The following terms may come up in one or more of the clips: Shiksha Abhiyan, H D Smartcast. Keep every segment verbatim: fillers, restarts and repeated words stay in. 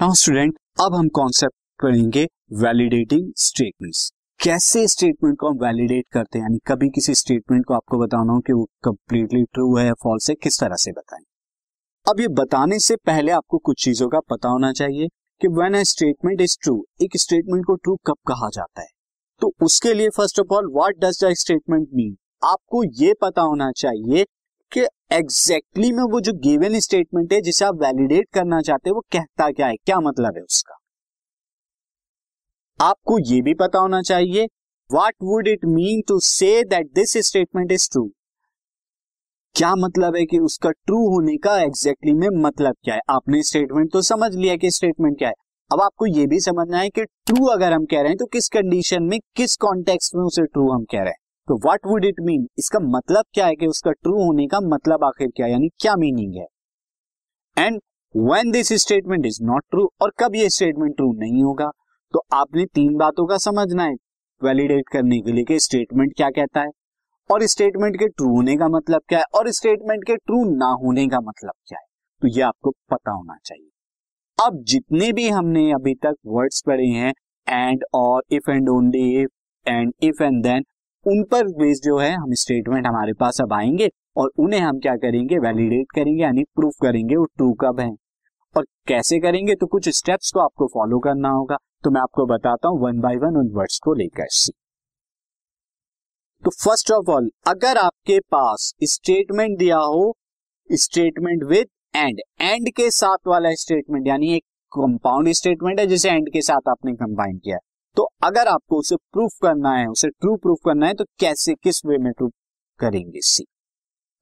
Now student, अब हम concept करेंगे वैलिडेटिंग स्टेटमेंट्स। कैसे स्टेटमेंट को हम वैलिडेट करते हैं, यानी कभी किसी स्टेटमेंट को आपको बताना हो कि वो कंप्लीटली ट्रू है या फॉल्स है, किस तरह से बताएं। अब ये बताने से पहले आपको कुछ चीजों का पता होना चाहिए कि when a statement is true, एक स्टेटमेंट को ट्रू कब कहा जाता है। तो उसके लिए first of all what does the statement mean, आपको ये पता होना चाहिए कि एग्जैक्टली exactly में वो जो गिवन स्टेटमेंट है जिसे आप वैलिडेट करना चाहते हैं वो कहता क्या है, क्या मतलब है उसका। आपको ये भी पता होना चाहिए what would it mean to say that this statement is true, क्या मतलब है कि उसका ट्रू होने का एग्जैक्टली exactly में मतलब क्या है। आपने स्टेटमेंट तो समझ लिया कि स्टेटमेंट क्या है, अब आपको ये भी समझना है कि ट्रू अगर हम कह रहे हैं तो किस कंडीशन में, किस कॉन्टेक्स्ट में उसे ट्रू हम कह रहे हैं। तो व्हाट वुड इट मीन, इसका मतलब क्या है कि उसका ट्रू होने का मतलब आखिर क्या है, यानी क्या मीनिंग है। And when this statement is not true, और कब ये स्टेटमेंट ट्रू नहीं होगा। तो आपने तीन बातों का समझना है वैलिडेट करने के लिए कि स्टेटमेंट क्या कहता है, और स्टेटमेंट के ट्रू होने का मतलब क्या है, और स्टेटमेंट के ट्रू ना होने का मतलब क्या है। तो ये आपको पता होना चाहिए। अब जितने भी हमने अभी तक वर्ड्स पढ़े हैं, एंड और, if and only, if and, if and then, उन पर बेस्ड जो है हम स्टेटमेंट हमारे पास अब आएंगे और उन्हें हम क्या करेंगे, वैलिडेट करेंगे, यानी प्रूफ करेंगे वो ट्रू कब है। और कैसे करेंगे, तो कुछ स्टेप्स को आपको फॉलो करना होगा। तो मैं आपको बताता हूं वन बाय वन उन वर्ड्स को लेकर। तो फर्स्ट ऑफ ऑल, अगर आपके पास स्टेटमेंट दिया हो, स्टेटमेंट विद एंड, एंड के साथ वाला स्टेटमेंट, यानी एक कंपाउंड स्टेटमेंट है जिसे एंड के साथ आपने कंबाइन किया है। तो अगर आपको उसे प्रूफ करना है, उसे ट्रू प्रूफ करना है, तो कैसे, किस वे में प्रूफ करेंगे सी।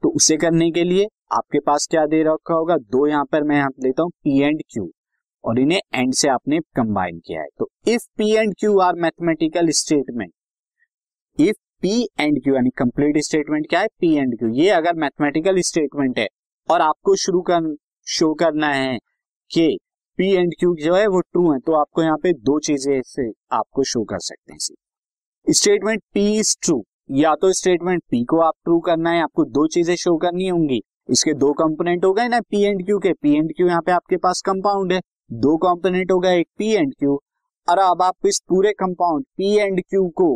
तो उसे करने के लिए आपके पास क्या दे रखा होगा, दो यहाँ पर मैं लेता हूँ पी एंड क्यू, और इन्हें एंड से आपने कंबाइन किया है। तो if P and Q are mathematical statement, if P and Q यानी कंप्लीट स्टेटमेंट क्या है, पी एंड क्यू, ये अगर मैथमेटिकल स्टेटमेंट है और आपको शुरू कर शो करना है कि पी एंड क्यू जो है वो ट्रू है, तो आपको यहाँ पे दो चीजें से आपको शो कर सकते हैं। स्टेटमेंट पी इज ट्रू, या तो स्टेटमेंट पी को आप ट्रू करना है, आपको दो चीजें शो करनी होंगी। इसके दो कंपोनेंट हो गए ना पी एंड क्यू के, पी एंड क्यू यहाँ पे आपके पास कंपाउंड है, दो कंपोनेंट हो गए, एक पी एंड क्यू। और अब आप इस पूरे कंपाउंड पी एंड क्यू को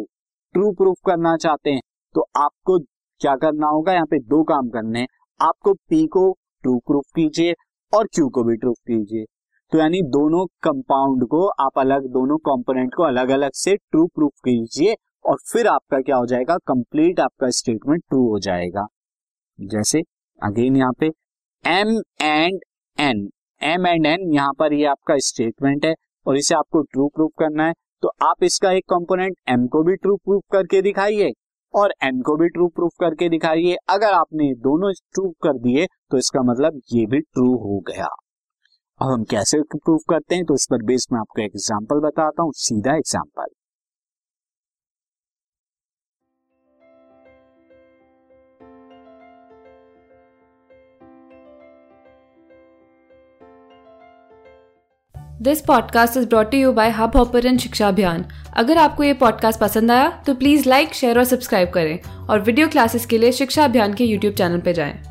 ट्रू प्रूफ करना चाहते हैं, तो आपको क्या करना होगा, यहाँ पे दो काम करने हैं, आपको पी को ट्रू प्रूफ कीजिए और क्यू को भी ट्रू कीजिए। तो यानी दोनों कंपाउंड को आप अलग, दोनों कंपोनेंट को अलग अलग से ट्रू प्रूफ कीजिए, और फिर आपका क्या हो जाएगा, कंप्लीट आपका स्टेटमेंट ट्रू हो जाएगा। जैसे अगेन यहाँ पे M and N, M and N यहाँ पर ये आपका स्टेटमेंट है और इसे आपको ट्रू प्रूफ करना है। तो आप इसका एक कंपोनेंट एम को भी ट्रू प्रूफ करके दिखाइए और एन को भी ट्रू प्रूफ करके दिखाइए। अगर आपने दोनों ट्रू कर दिए तो इसका मतलब ये भी ट्रू हो गया। अब हम कैसे प्रूफ करते हैं, तो इस पर बेस में आपको एक एग्जांपल बताता हूं, सीधा example. This podcast is brought to you by Hubhopper and Shiksha Abhiyan. अगर आपको ये पॉडकास्ट पसंद आया तो प्लीज लाइक, शेयर और सब्सक्राइब करें, और वीडियो क्लासेस के लिए शिक्षा अभियान के यूट्यूब चैनल पर जाएं।